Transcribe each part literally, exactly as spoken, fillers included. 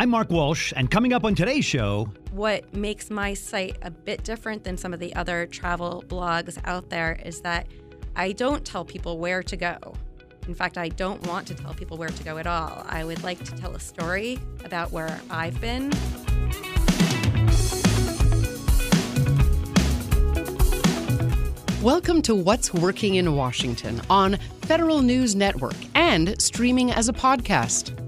I'm Mark Walsh, and coming up on today's show... What makes my site a bit different than some of the other travel blogs out there is that I don't tell people where to go. In fact, I don't want to tell people where to go at all. I would like to tell a story about where I've been. Welcome to What's Working in Washington on Federal News Network and streaming as a podcast.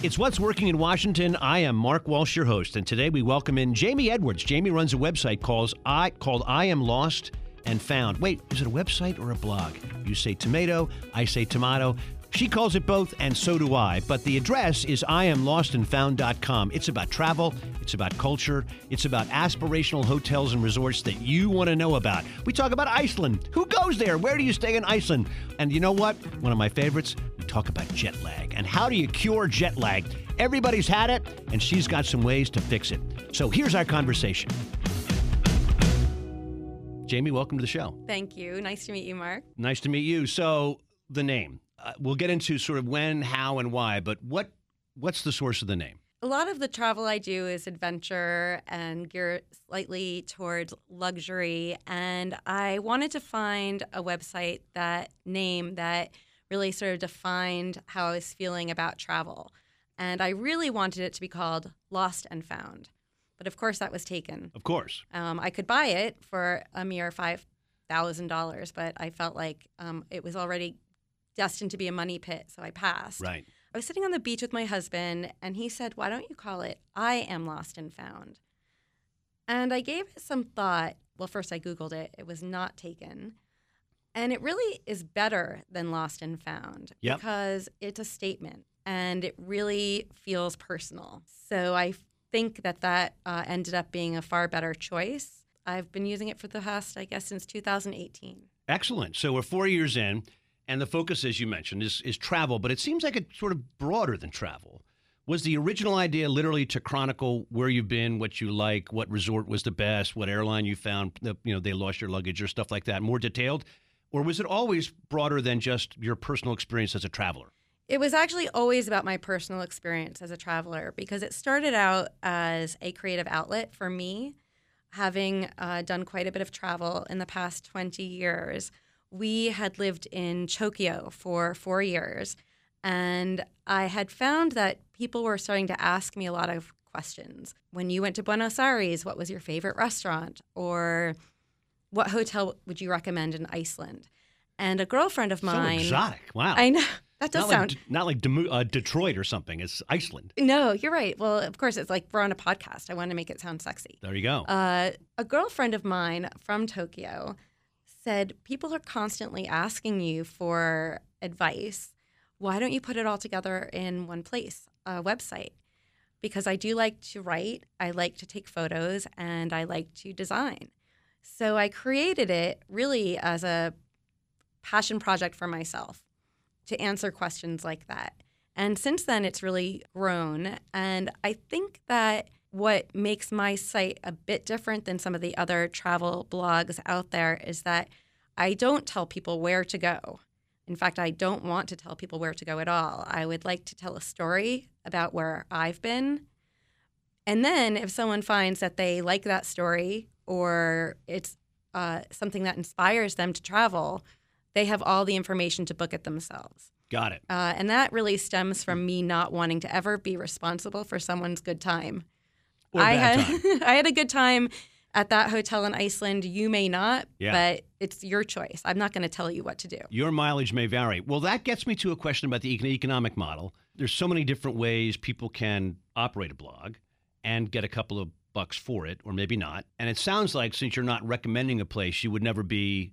It's What's Working in Washington. I am Mark Walsh, your host, and today we welcome in Jamie Edwards. Jamie runs a website calls I, called I Am Lost and Found. Wait, is it a website or a blog? You say tomato, I say tomato. She calls it both, and so do I. But the address is I am lost and found dot com. It's about travel. It's about culture. It's about aspirational hotels and resorts that you want to know about. We talk about Iceland. Who goes there? Where do you stay in Iceland? And you know what? One of my favorites, we talk about jet lag. And how do you cure jet lag? Everybody's had it, and she's got some ways to fix it. So here's our conversation. Jamie, welcome to the show. Thank you. Nice to meet you, Mark. Nice to meet you. So the name. Uh, we'll get into sort of when, how, and why, but what what's the source of the name? A lot of the travel I do is adventure and geared slightly towards luxury, and I wanted to find a website, that name, that really sort of defined how I was feeling about travel. And I really wanted it to be called Lost and Found, but of course that was taken. Of course. Um, I could buy it for a mere five thousand dollars, but I felt like um, it was already destined to be a money pit, so I passed. Right. I was sitting on the beach with my husband, and he said, "Why don't you call it I Am Lost and Found?" And I gave it some thought. Well, first I Googled it. It was not taken. And it really is better than Lost and Found. Yep. Because it's a statement, and it really feels personal. So I think that that uh, ended up being a far better choice. I've been using it for the past, I guess, since two thousand eighteen. Excellent. So we're four years in. And the focus, as you mentioned, is, is travel, but it seems like it's sort of broader than travel. Was the original idea literally to chronicle where you've been, what you like, what resort was the best, what airline you found, you know, they lost your luggage or stuff like that, more detailed? Or was it always broader than just your personal experience as a traveler? It was actually always about my personal experience as a traveler, because it started out as a creative outlet for me, having uh, done quite a bit of travel in the past twenty years. We had lived in Tokyo for four years, and I had found that people were starting to ask me a lot of questions. When you went to Buenos Aires, what was your favorite restaurant? Or what hotel would you recommend in Iceland? And a girlfriend of mine— So exotic. Wow. I know. That does not sound— Like, not like De- uh, Detroit or something. It's Iceland. No, you're right. Well, of course, it's like we're on a podcast. I wanted to make it sound sexy. There you go. Uh, a girlfriend of mine from Tokyo— said, people are constantly asking you for advice. Why don't you put it all together in one place, a website? Because I do like to write, I like to take photos, and I like to design. So I created it really as a passion project for myself to answer questions like that. And since then, it's really grown. And I think that what makes my site a bit different than some of the other travel blogs out there is that I don't tell people where to go. In fact, I don't want to tell people where to go at all. I would like to tell a story about where I've been. And then if someone finds that they like that story or it's uh, something that inspires them to travel, they have all the information to book it themselves. Got it. Uh, and that really stems from me not wanting to ever be responsible for someone's good time. I had I had a good time at that hotel in Iceland. You may not, yeah. But it's your choice. I'm not going to tell you what to do. Your mileage may vary. Well, that gets me to a question about the economic model. There's so many different ways people can operate a blog and get a couple of bucks for it, or maybe not. And it sounds like since you're not recommending a place, you would never be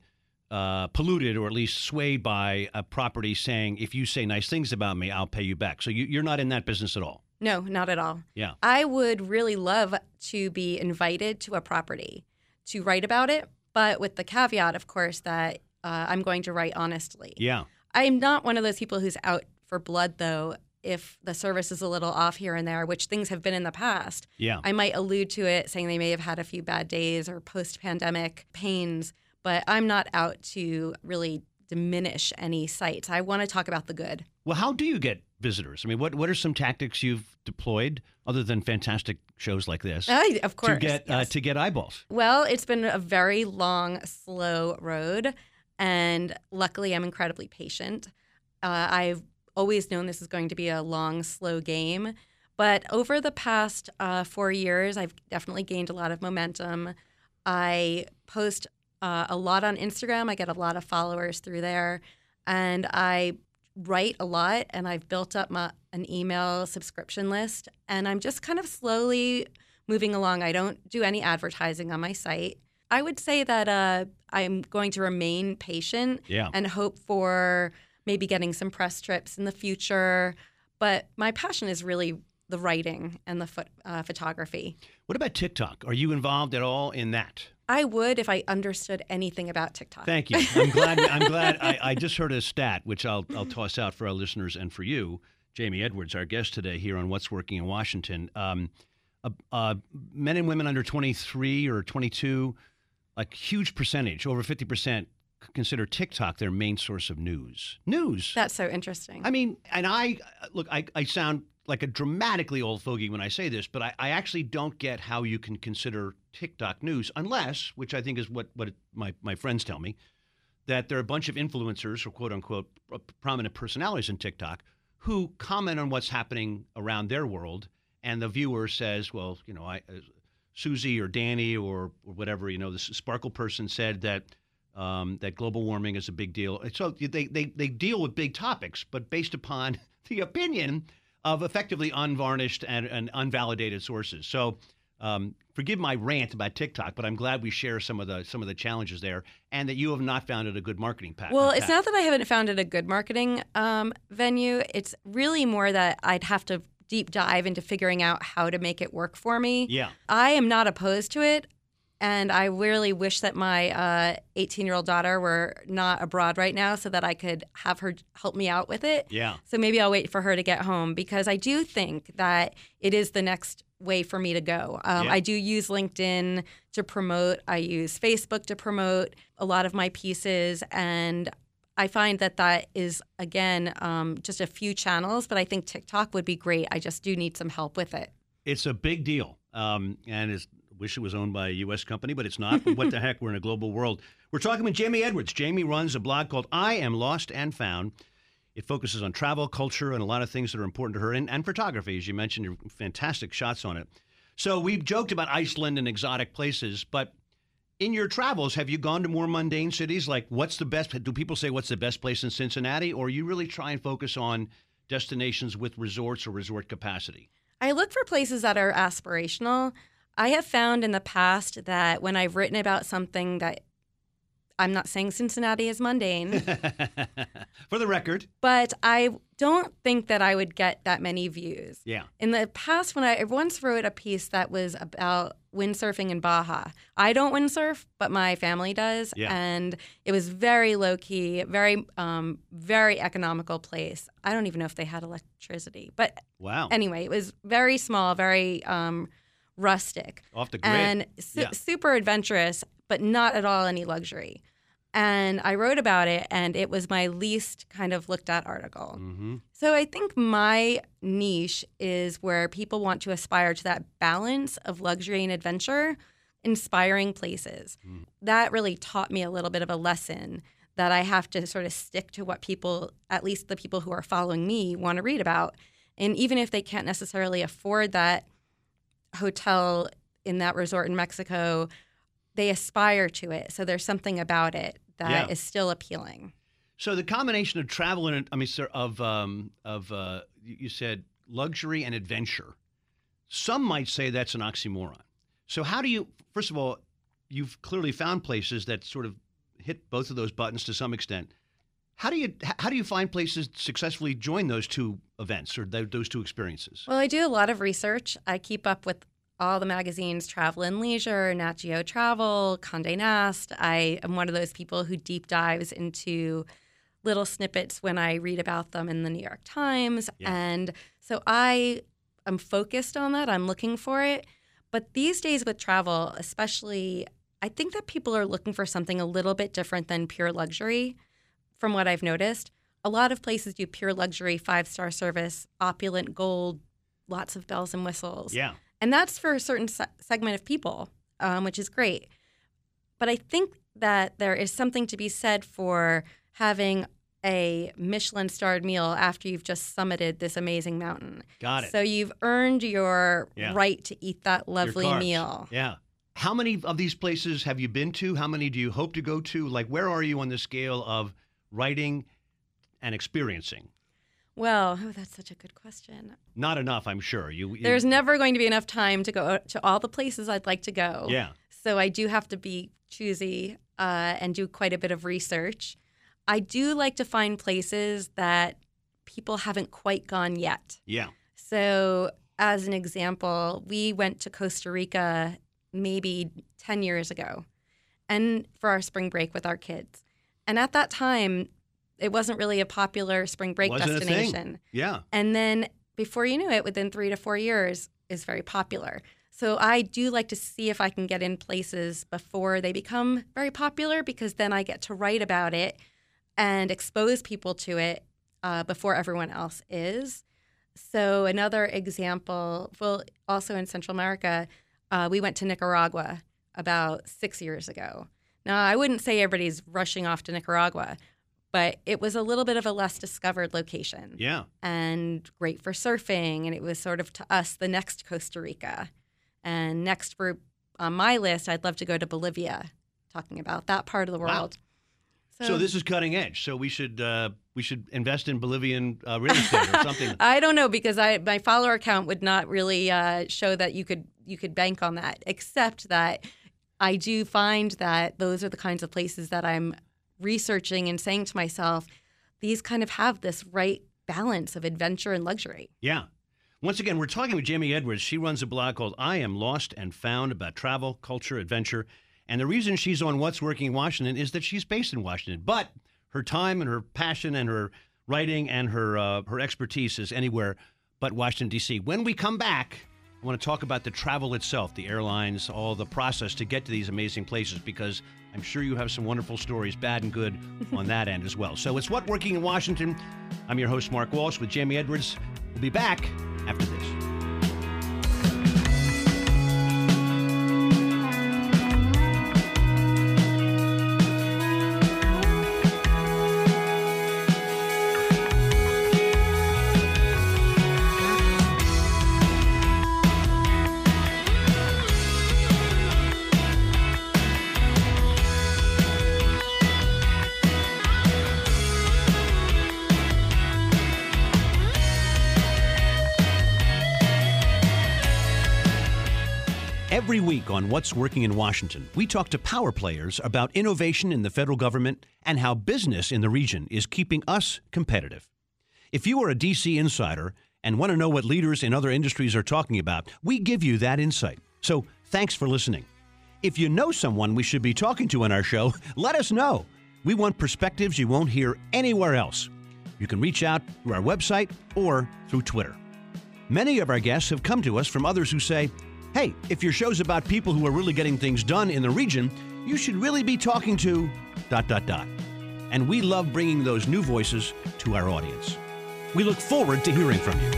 uh, polluted or at least swayed by a property saying, if you say nice things about me, I'll pay you back. So you, you're not in that business at all. No, not at all. Yeah. I would really love to be invited to a property to write about it, but with the caveat, of course, that uh, I'm going to write honestly. Yeah. I'm not one of those people who's out for blood, though. if the service is a little off here and there, which things have been in the past, yeah. I might allude to it saying they may have had a few bad days or post-pandemic pains, but I'm not out to really diminish any sites. I want to talk about the good. Well, how do you get visitors? I mean, what, what are some tactics you've deployed other than fantastic shows like this? Uh, of course. To get, yes. uh, to get eyeballs. Well, it's been a very long, slow road, and luckily I'm incredibly patient. Uh, I've always known this is going to be a long, slow game, but over the past uh, four years, I've definitely gained a lot of momentum. I post uh, a lot on Instagram. I get a lot of followers through there, and I write a lot, and I've built up my, an email subscription list, and I'm just kind of slowly moving along. I don't do any advertising on my site. I would say that uh, I'm going to remain patient yeah. and hope for maybe getting some press trips in the future. But my passion is really the writing and the ph- uh, photography. What about TikTok? Are you involved at all in that? I would if I understood anything about TikTok. Thank you. I'm glad. I'm glad. I, I just heard a stat, which I'll I'll toss out for our listeners and for you, Jamie Edwards, our guest today here on What's Working in Washington. Um, uh, uh, men and women under twenty-three or twenty-two, a huge percentage, over fifty percent, consider TikTok their main source of news. News. That's so interesting. I mean, and I look. I, I sound like a dramatically old fogey when I say this, but I, I actually don't get how you can consider TikTok news unless, which I think is what, what my, my friends tell me, that there are a bunch of influencers or quote-unquote prominent personalities in TikTok who comment on what's happening around their world, and the viewer says, well, you know, I, uh, Susie or Danny or, or whatever, you know, this Sparkle person said that um, that global warming is a big deal. So they, they, they deal with big topics, but based upon the opinion of effectively unvarnished and, and unvalidated sources. So um, forgive my rant about TikTok, but I'm glad we share some of the some of the challenges there, and that you have not found it a good marketing path. Well, path. It's not that I haven't found it a good marketing um, venue. It's really more that I'd have to deep dive into figuring out how to make it work for me. Yeah, I am not opposed to it, and I really wish that my eighteen-year-old uh, daughter were not abroad right now so that I could have her help me out with it. Yeah. So maybe I'll wait for her to get home, because I do think that it is the next way for me to go. Um, yeah. I do use LinkedIn to promote. I use Facebook to promote a lot of my pieces. And I find that that is, again, um, just a few channels. But I think TikTok would be great. I just do need some help with it. It's a big deal. Um, and it's wish it was owned by a U S company, but it's not. But what the heck? We're in a global world. We're talking with Jamie Edwards. Jamie runs a blog called I Am Lost and Found. It focuses on travel, culture, and a lot of things that are important to her, and, and photography, as you mentioned, your fantastic shots on it. So we've joked about Iceland and exotic places, but in your travels, have you gone to more mundane cities? Like, what's the best? Do people say what's the best place in Cincinnati? Or you really try and focus on destinations with resorts or resort capacity? I look for places that are aspirational. I have found in the past that when I've written about something that I'm not saying Cincinnati is mundane. For the record. But I don't think that I would get that many views. Yeah. In the past, when I, I once wrote a piece that was about windsurfing in Baja. I don't windsurf, but my family does. Yeah. And it was very low-key, very, um, very economical place. I don't even know if they had electricity. But wow. Anyway, it was very small, very um rustic. Off the grid. And su- yeah. super adventurous, but not at all any luxury. And I wrote about it, and it was my least kind of looked at article. Mm-hmm. So I think my niche is where people want to aspire to that balance of luxury and adventure, inspiring places. Mm-hmm. That really taught me a little bit of a lesson that I have to sort of stick to what people, at least the people who are following me, want to read about. And even if they can't necessarily afford that hotel in that resort in Mexico, they aspire to it. So there's something about it that yeah. is still appealing. So the combination of travel and I mean, sir, of um, of uh, you said luxury and adventure. Some might say that's an oxymoron. So how do you? First of all, you've clearly found places that sort of hit both of those buttons to some extent. How do you how do you find places to successfully join those two events or th- those two experiences? Well, I do a lot of research. I keep up with all the magazines, Travel and Leisure, Nat Geo Travel, Condé Nast. I am one of those people who deep dives into little snippets when I read about them in the New York Times. Yeah. And so I am focused on that. I'm looking for it. But these days with travel, especially, I think that people are looking for something a little bit different than pure luxury, from what I've noticed. A lot of places do pure luxury, five-star service, opulent gold, lots of bells and whistles. Yeah. And that's for a certain se- segment of people, um, which is great. But I think that there is something to be said for having a Michelin-starred meal after you've just summited this amazing mountain. Got it. So you've earned your yeah. right to eat that lovely meal. Yeah. How many of these places have you been to? How many do you hope to go to? Like, where are you on the scale of writing and experiencing? Well, oh, that's such a good question. Not enough, I'm sure. You, you There's never going to be enough time to go to all the places I'd like to go. Yeah. So I do have to be choosy uh, and do quite a bit of research. I do like to find places that people haven't quite gone yet. Yeah. So as an example, we went to Costa Rica maybe ten years ago and for our spring break with our kids. And at that time, it wasn't really a popular spring break wasn't destination. A thing. Yeah. And then before you knew it, within three to four years, is very popular. So I do like to see if I can get in places before they become very popular, because then I get to write about it and expose people to it uh, before everyone else is. So another example, well, also in Central America, uh, we went to Nicaragua about six years ago. Now, I wouldn't say everybody's rushing off to Nicaragua, but it was a little bit of a less discovered location. Yeah. And great for surfing, and it was sort of, to us, the next Costa Rica. And next for on my list, I'd love to go to Bolivia, talking about that part of the world. Wow. So, so this is cutting edge. So we should uh, we should invest in Bolivian uh, real estate or something. I don't know, because I my follower count would not really uh, show that you could you could bank on that. Except that I do find that those are the kinds of places that I'm researching and saying to myself, these kind of have this right balance of adventure and luxury. Yeah. Once again, we're talking with Jamie Edwards. She runs a blog called I Am Lost and Found, about travel, culture, adventure. And the reason she's on What's Working in Washington is that she's based in Washington. But her time and her passion and her writing and her uh, her expertise is anywhere but Washington, D C. When we come back, I want to talk about the travel itself, the airlines, all the process to get to these amazing places, because I'm sure you have some wonderful stories, bad and good, on that end as well. So it's What's Working in Washington. I'm your host, Mark Walsh, with Jamie Edwards. We'll be back after this. Every week on What's Working in Washington, we talk to power players about innovation in the federal government and how business in the region is keeping us competitive. If you are a D C insider and want to know what leaders in other industries are talking about, we give you that insight. So thanks for listening. If you know someone we should be talking to on our show, let us know. We want perspectives you won't hear anywhere else. You can reach out through our website or through Twitter. Many of our guests have come to us from others who say, hey, if your show's about people who are really getting things done in the region, you should really be talking to dot, dot, dot. And we love bringing those new voices to our audience. We look forward to hearing from you.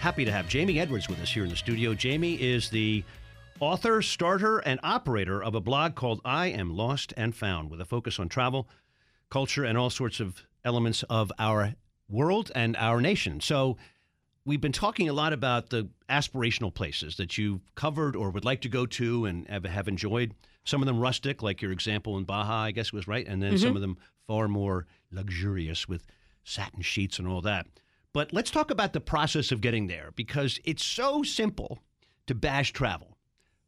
Happy to have Jamie Edwards with us here in the studio. Jamie is the author, starter, and operator of a blog called I Am Lost and Found, with a focus on travel, culture, and all sorts of elements of our world and our nation. So we've been talking a lot about the aspirational places that you've covered or would like to go to and have enjoyed. Some of them rustic, like your example in Baja, I guess it was, right? And then mm-hmm. some of them far more luxurious with satin sheets and all that. But let's talk about the process of getting there, because it's so simple to bash travel.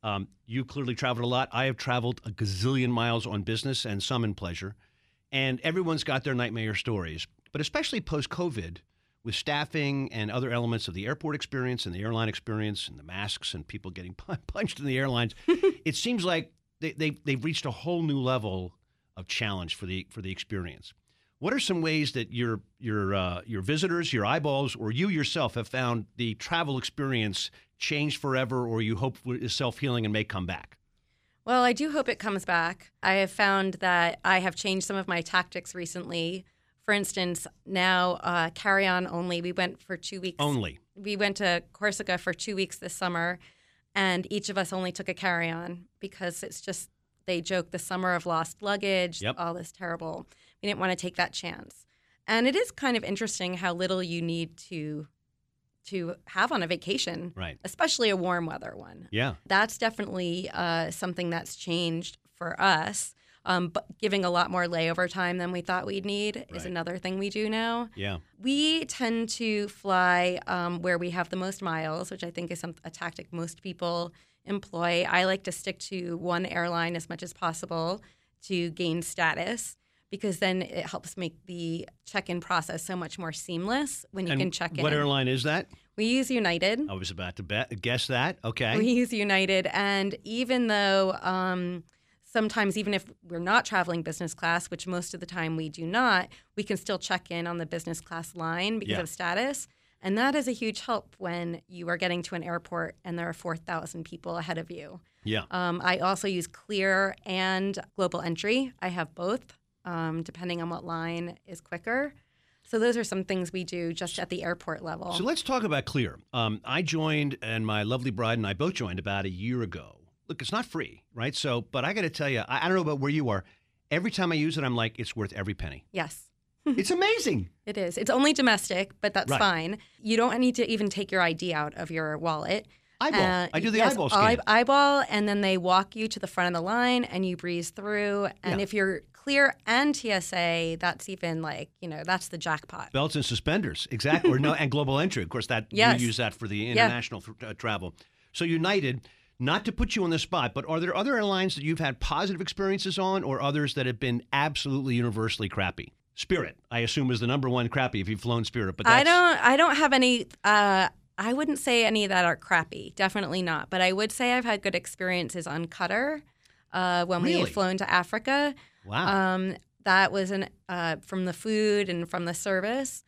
Um, you clearly traveled a lot. I have traveled a gazillion miles on business and some in pleasure. And everyone's got their nightmare stories. But especially post-COVID, with staffing and other elements of the airport experience and the airline experience and the masks and people getting punched in the airlines, it seems like they, they, they've reached a whole new level of challenge for the for the experience. What are some ways that your your uh, your visitors, your eyeballs, or you yourself have found the travel experience changed forever, or you hope is self-healing and may come back? Well, I do hope it comes back. I have found that I have changed some of my tactics recently. For instance, now uh, carry-on only. We went for two weeks. Only. We went to Corsica for two weeks this summer, and each of us only took a carry-on because it's just, they joke, the summer of lost luggage, yep. all this terrible. We didn't want to take that chance. And it is kind of interesting how little you need to to have on a vacation, right? Especially a warm weather one. Yeah. That's definitely uh, something that's changed for us. Um, but giving a lot more layover time than we thought we'd need right. is another thing we do now. Yeah. We tend to fly um, where we have the most miles, which I think is some, a tactic most people employ. I like to stick to one airline as much as possible to gain status, because then it helps make the check-in process so much more seamless when you and can check what in. What airline is that? We use United. I was about to bet, guess that. Okay. We use United, and even though um, – sometimes even if we're not traveling business class, which most of the time we do not, we can still check in on the business class line because yeah. of status. And that is a huge help when you are getting to an airport and there are four thousand people ahead of you. Yeah. Um, I also use Clear and Global Entry. I have both, um, depending on what line is quicker. So those are some things we do just at the airport level. So let's talk about Clear. Um, I joined, and my lovely bride and I both joined about a year ago. Look, it's not free, right? So, but I got to tell you, I, I don't know about where you are. Every time I use it, I'm like, it's worth every penny. Yes. It's amazing. It is. It's only domestic, but that's right. fine. You don't need to even take your I D out of your wallet. Eyeball. Uh, I do the yes, eyeball scan. Eye- eyeball, and then they walk you to the front of the line, and you breeze through. And yeah. if you're Clear and T S A, that's even like, you know, that's the jackpot. Belts and suspenders, exactly. or no, and Global Entry, of course. That yes. you use that for the international yeah. f- travel. So United. Not to put you on the spot, but are there other airlines that you've had positive experiences on, or others that have been absolutely universally crappy? Spirit, I assume, is the number one crappy if you've flown Spirit. But that's... I don't, I don't have any. Uh, I wouldn't say any that are crappy. Definitely not. But I would say I've had good experiences on Qatar uh, when really? we had flown to Africa. Wow, um, that was an uh, from the food and from the service.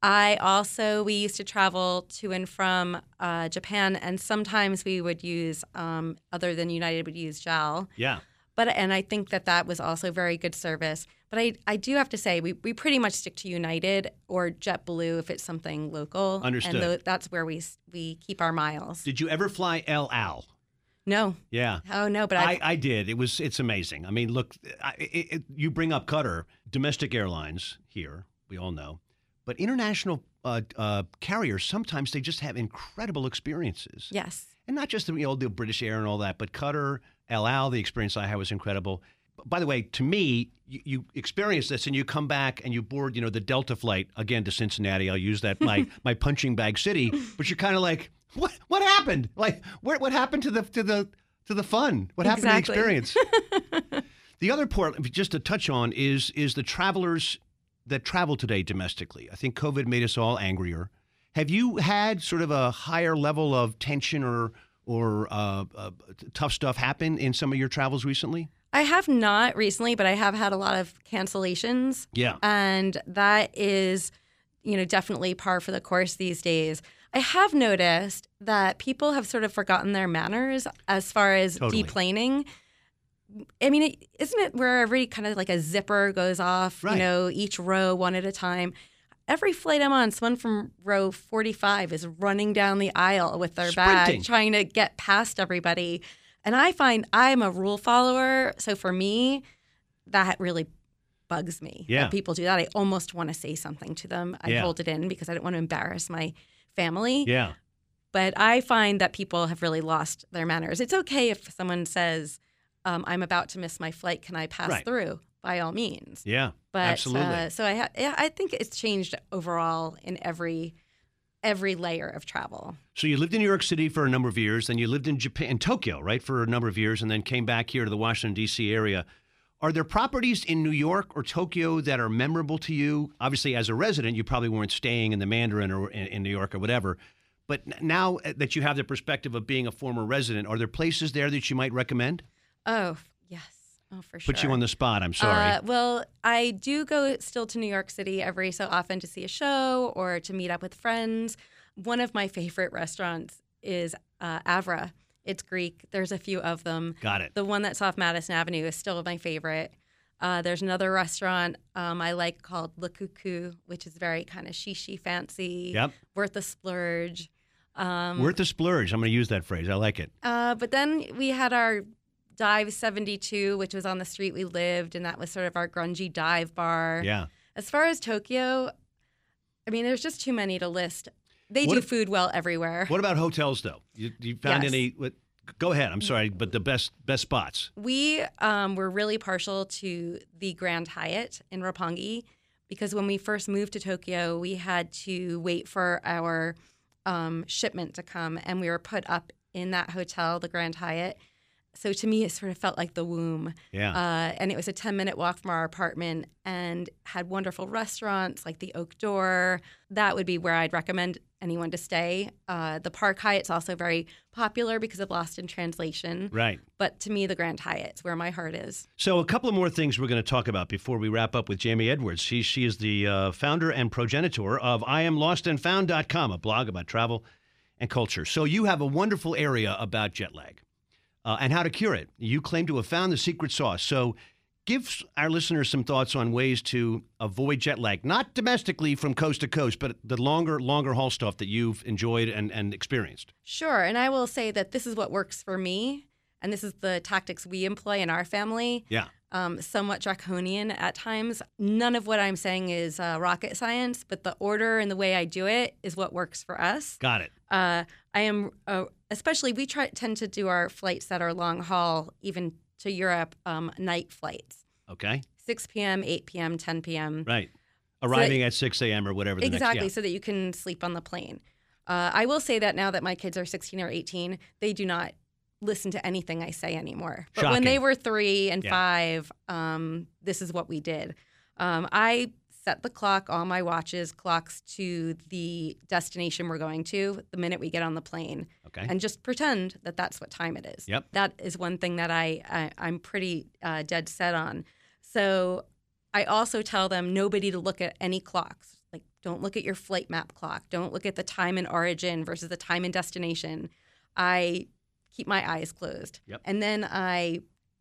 I also, we used to travel to and from uh, Japan, and sometimes we would use, um, other than United, would use J A L. Yeah. But, and I think that that was also very good service. But I, I do have to say, we, we pretty much stick to United or JetBlue if it's something local. Understood. And th- that's where we we keep our miles. Did you ever fly El Al? No. Yeah. Oh, no, but I... I, I did. It was, it's amazing. I mean, look, I, it, it, you bring up Qatar, domestic airlines here, we all know. But international uh, uh, carriers, sometimes they just have incredible experiences. Yes. And not just the, you know, the British Air and all that, but Qatar, El Al, the experience I had was incredible. By the way, to me, you, you experience this and you come back and you board, you know, the Delta flight, again, to Cincinnati. I'll use that, my my punching bag city. But you're kind of like, what what happened? Like, where, what happened to the, to the, to the fun? What happened exactly. to the experience? The other part, just to touch on, is is the travelers that travel today domestically. I think COVID made us all angrier. Have you had sort of a higher level of tension or or uh, uh, tough stuff happen in some of your travels recently? I have not recently, but I have had a lot of cancellations. Yeah. And that is, you know, definitely par for the course these days. I have noticed that people have sort of forgotten their manners as far as totally. deplaning. I mean, isn't it where every kind of like a zipper goes off, right. you know, each row one at a time? Every flight I'm on, someone from row forty-five is running down the aisle with their Sprinting. bag, trying to get past everybody. And I find I'm a rule follower. So for me, that really bugs me. Yeah. That people do that. I almost want to say something to them. I yeah. hold it in because I don't want to embarrass my family. Yeah. But I find that people have really lost their manners. It's okay if someone says, Um, I'm about to miss my flight. Can I pass right. through? By all means. Yeah, but, absolutely. Uh, so I, ha- I think it's changed overall in every every layer of travel. So you lived in New York City for a number of years, then you lived in Japan, in Tokyo, right, for a number of years, and then came back here to the Washington D C area. Are there properties in New York or Tokyo that are memorable to you? Obviously, as a resident, you probably weren't staying in the Mandarin or in, in New York or whatever. But now that you have the perspective of being a former resident, are there places there that you might recommend? Oh, yes. Oh, for sure. Put you on the spot. I'm sorry. Uh, well, I do go still to New York City every so often to see a show or to meet up with friends. One of my favorite restaurants is uh, Avra. It's Greek. There's a few of them. Got it. The one that's off Madison Avenue is still my favorite. Uh, there's another restaurant um, I like called Le Coucou, which is very kind of chic, fancy, yep. worth a splurge. Um, worth a splurge. I'm going to use that phrase. I like it. Uh, but then we had our Dive seventy-two, which was on the street we lived, and that was sort of our grungy dive bar. Yeah. As far as Tokyo, I mean, there's just too many to list. They what do if, food well everywhere. What about hotels, though? You, you found yes. any? What, go ahead. I'm sorry, but the best best spots. We um, were really partial to the Grand Hyatt in Roppongi because when we first moved to Tokyo, we had to wait for our um, shipment to come, and we were put up in that hotel, the Grand Hyatt. So to me, it sort of felt like the womb. Yeah. Uh, and it was a ten-minute walk from our apartment and had wonderful restaurants like the Oak Door. That would be where I'd recommend anyone to stay. Uh, the Park Hyatt's also very popular because of Lost in Translation. Right. But to me, the Grand Hyatt's where my heart is. So a couple of more things we're going to talk about before we wrap up with Jamie Edwards. She, she is the uh, founder and progenitor of I Am Lost and Found dot com, a blog about travel and culture. So you have a wonderful area about jet lag. Uh, and how to cure it. You claim to have found the secret sauce. So give our listeners some thoughts on ways to avoid jet lag, not domestically from coast to coast, but the longer, longer haul stuff that you've enjoyed and, and experienced. Sure. And I will say that this is what works for me. And this is the tactics we employ in our family. Yeah. Um, somewhat draconian at times. None of what I'm saying is uh, rocket science, but the order and the way I do it is what works for us. Got it. Uh, I am, uh, especially we try tend to do our flights that are long haul, even to Europe, um, night flights. Okay. six p.m., eight p.m., ten p.m. Right. Arriving so that, at six a.m. or whatever. The exactly, next, yeah. So that you can sleep on the plane. Uh, I will say that now that my kids are sixteen or eighteen, they do not listen to anything I say anymore. But Shocking. When they were three and yeah. five, um, this is what we did. Um, I set the clock, all my watches, clocks to the destination we're going to the minute we get on the plane. Okay. And just pretend that that's what time it is. Yep. That is one thing that I, I, I'm pretty uh, dead set on. So I also tell them nobody to look at any clocks. Like, don't look at your flight map clock. Don't look at the time in origin versus the time in destination. I... keep my eyes closed. Yep. And then I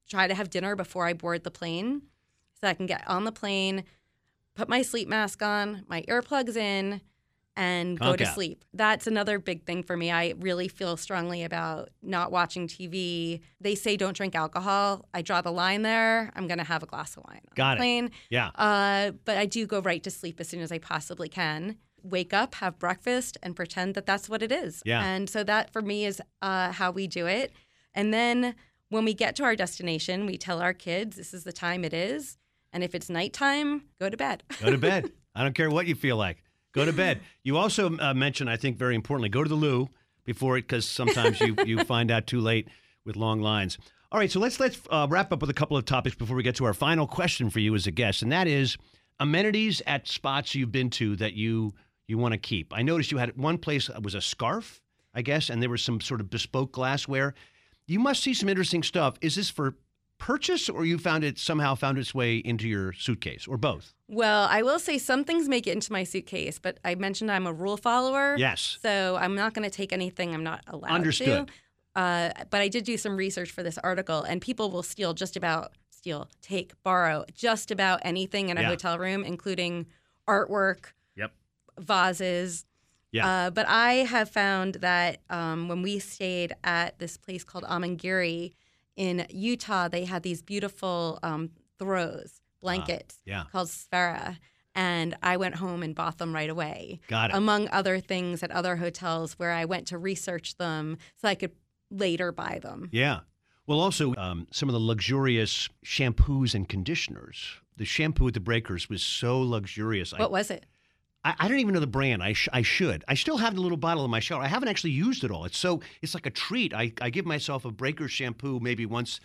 try to have dinner before I board the plane so I can get on the plane, put my sleep mask on, my earplugs in, and Conk go to out. Sleep. That's another big thing for me. I really feel strongly about not watching T V. They say don't drink alcohol. I draw the line there. I'm going to have a glass of wine on Got the plane. It. Yeah. Uh, but I do go right to sleep as soon as I possibly can. Wake up, have breakfast, and pretend that that's what it is. Yeah. And so that, for me, is uh, how we do it. And then when we get to our destination, we tell our kids this is the time it is. And if it's nighttime, go to bed. Go to bed. I don't care what you feel like. Go to bed. You also uh, mentioned, I think very importantly, go to the loo before it, because sometimes you, you find out too late with long lines. All right, so let's, let's uh, wrap up with a couple of topics before we get to our final question for you as a guest, and that is amenities at spots you've been to that you... you want to keep. I noticed you had one place that was a scarf, I guess, and there was some sort of bespoke glassware. You must see some interesting stuff. Is this for purchase, or you found it somehow found its way into your suitcase, or both? Well, I will say some things make it into my suitcase, but I mentioned I'm a rule follower. Yes. So I'm not going to take anything I'm not allowed Understood. To. Understood. Uh, but I did do some research for this article, and people will steal just about, steal, take, borrow, just about anything in a yeah. hotel room, including artwork. Vases. Yeah. Uh, but I have found that um, when we stayed at this place called Amangiri in Utah, they had these beautiful um, throws, blankets uh, yeah. called Sfera. And I went home and bought them right away. Got it. Among other things at other hotels where I went to research them so I could later buy them. Yeah. Well, also um, some of the luxurious shampoos and conditioners. The shampoo at the Breakers was so luxurious. What I- was it? I, I don't even know the brand. I, sh I should. I still have the little bottle in my shower. I haven't actually used it all. It's so it's like a treat. I, I give myself a Breakers shampoo maybe once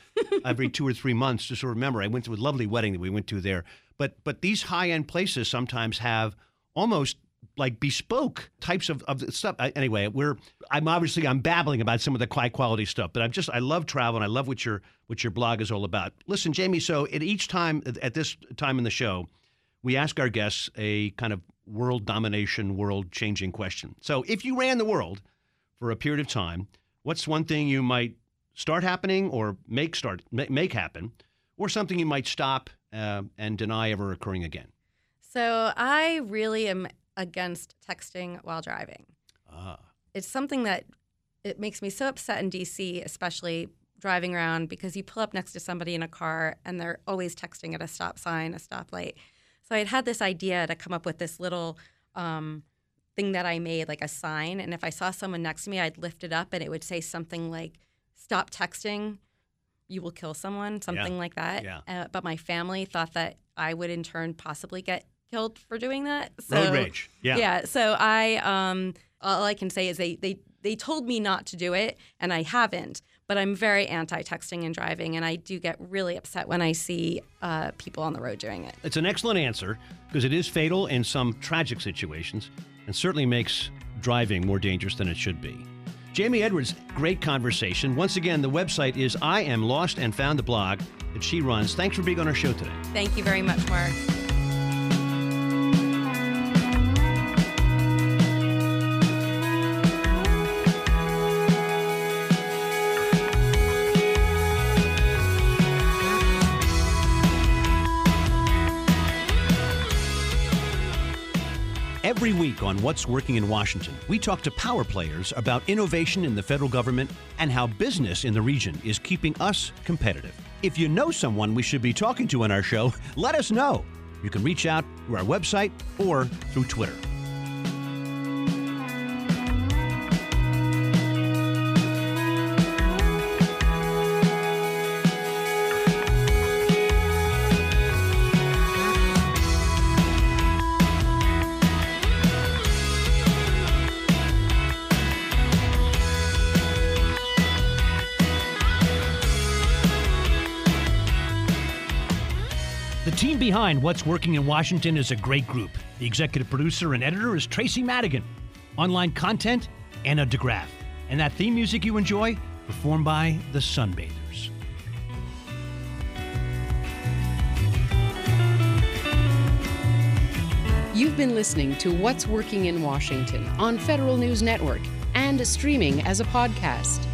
every two or three months to sort of remember. I went to a lovely wedding that we went to there. But but these high-end places sometimes have almost like bespoke types of, of stuff. I, anyway, we're I'm obviously I'm babbling about some of the high quality stuff, but I'm just I love travel and I love what your what your blog is all about. Listen, Jamie, so at each time at this time in the show, we ask our guests a kind of world domination, world changing question. So if you ran the world for a period of time, what's one thing you might start happening or make start make happen, or something you might stop uh, and deny ever occurring again? So I really am against texting while driving. Ah. It's something that it makes me so upset in D C, especially driving around, because you pull up next to somebody in a car and they're always texting at a stop sign, a stoplight. So I had had this idea to come up with this little um, thing that I made, like a sign. And if I saw someone next to me, I'd lift it up and it would say something like, "Stop texting, you will kill someone," something yeah. like that. Yeah. Uh, but my family thought that I would in turn possibly get killed for doing that. So, road rage. Yeah. Yeah. So I, um, all I can say is they, they, they told me not to do it, and I haven't. But I'm very anti-texting and driving, and I do get really upset when I see uh, people on the road doing it. It's an excellent answer because it is fatal in some tragic situations and certainly makes driving more dangerous than it should be. Jamie Edwards, great conversation. Once again, the website is I Am Lost and Found, the blog that she runs. Thanks for being on our show today. Thank you very much, Mark. Every week on What's Working in Washington, we talk to power players about innovation in the federal government and how business in the region is keeping us competitive. If you know someone we should be talking to on our show, let us know. You can reach out through our website or through Twitter. Behind What's Working in Washington is a great group. The executive producer and editor is Tracy Madigan. Online content, Anna DeGraff. And that theme music you enjoy, performed by the Sunbathers. You've been listening to What's Working in Washington on Federal News Network and streaming as a podcast.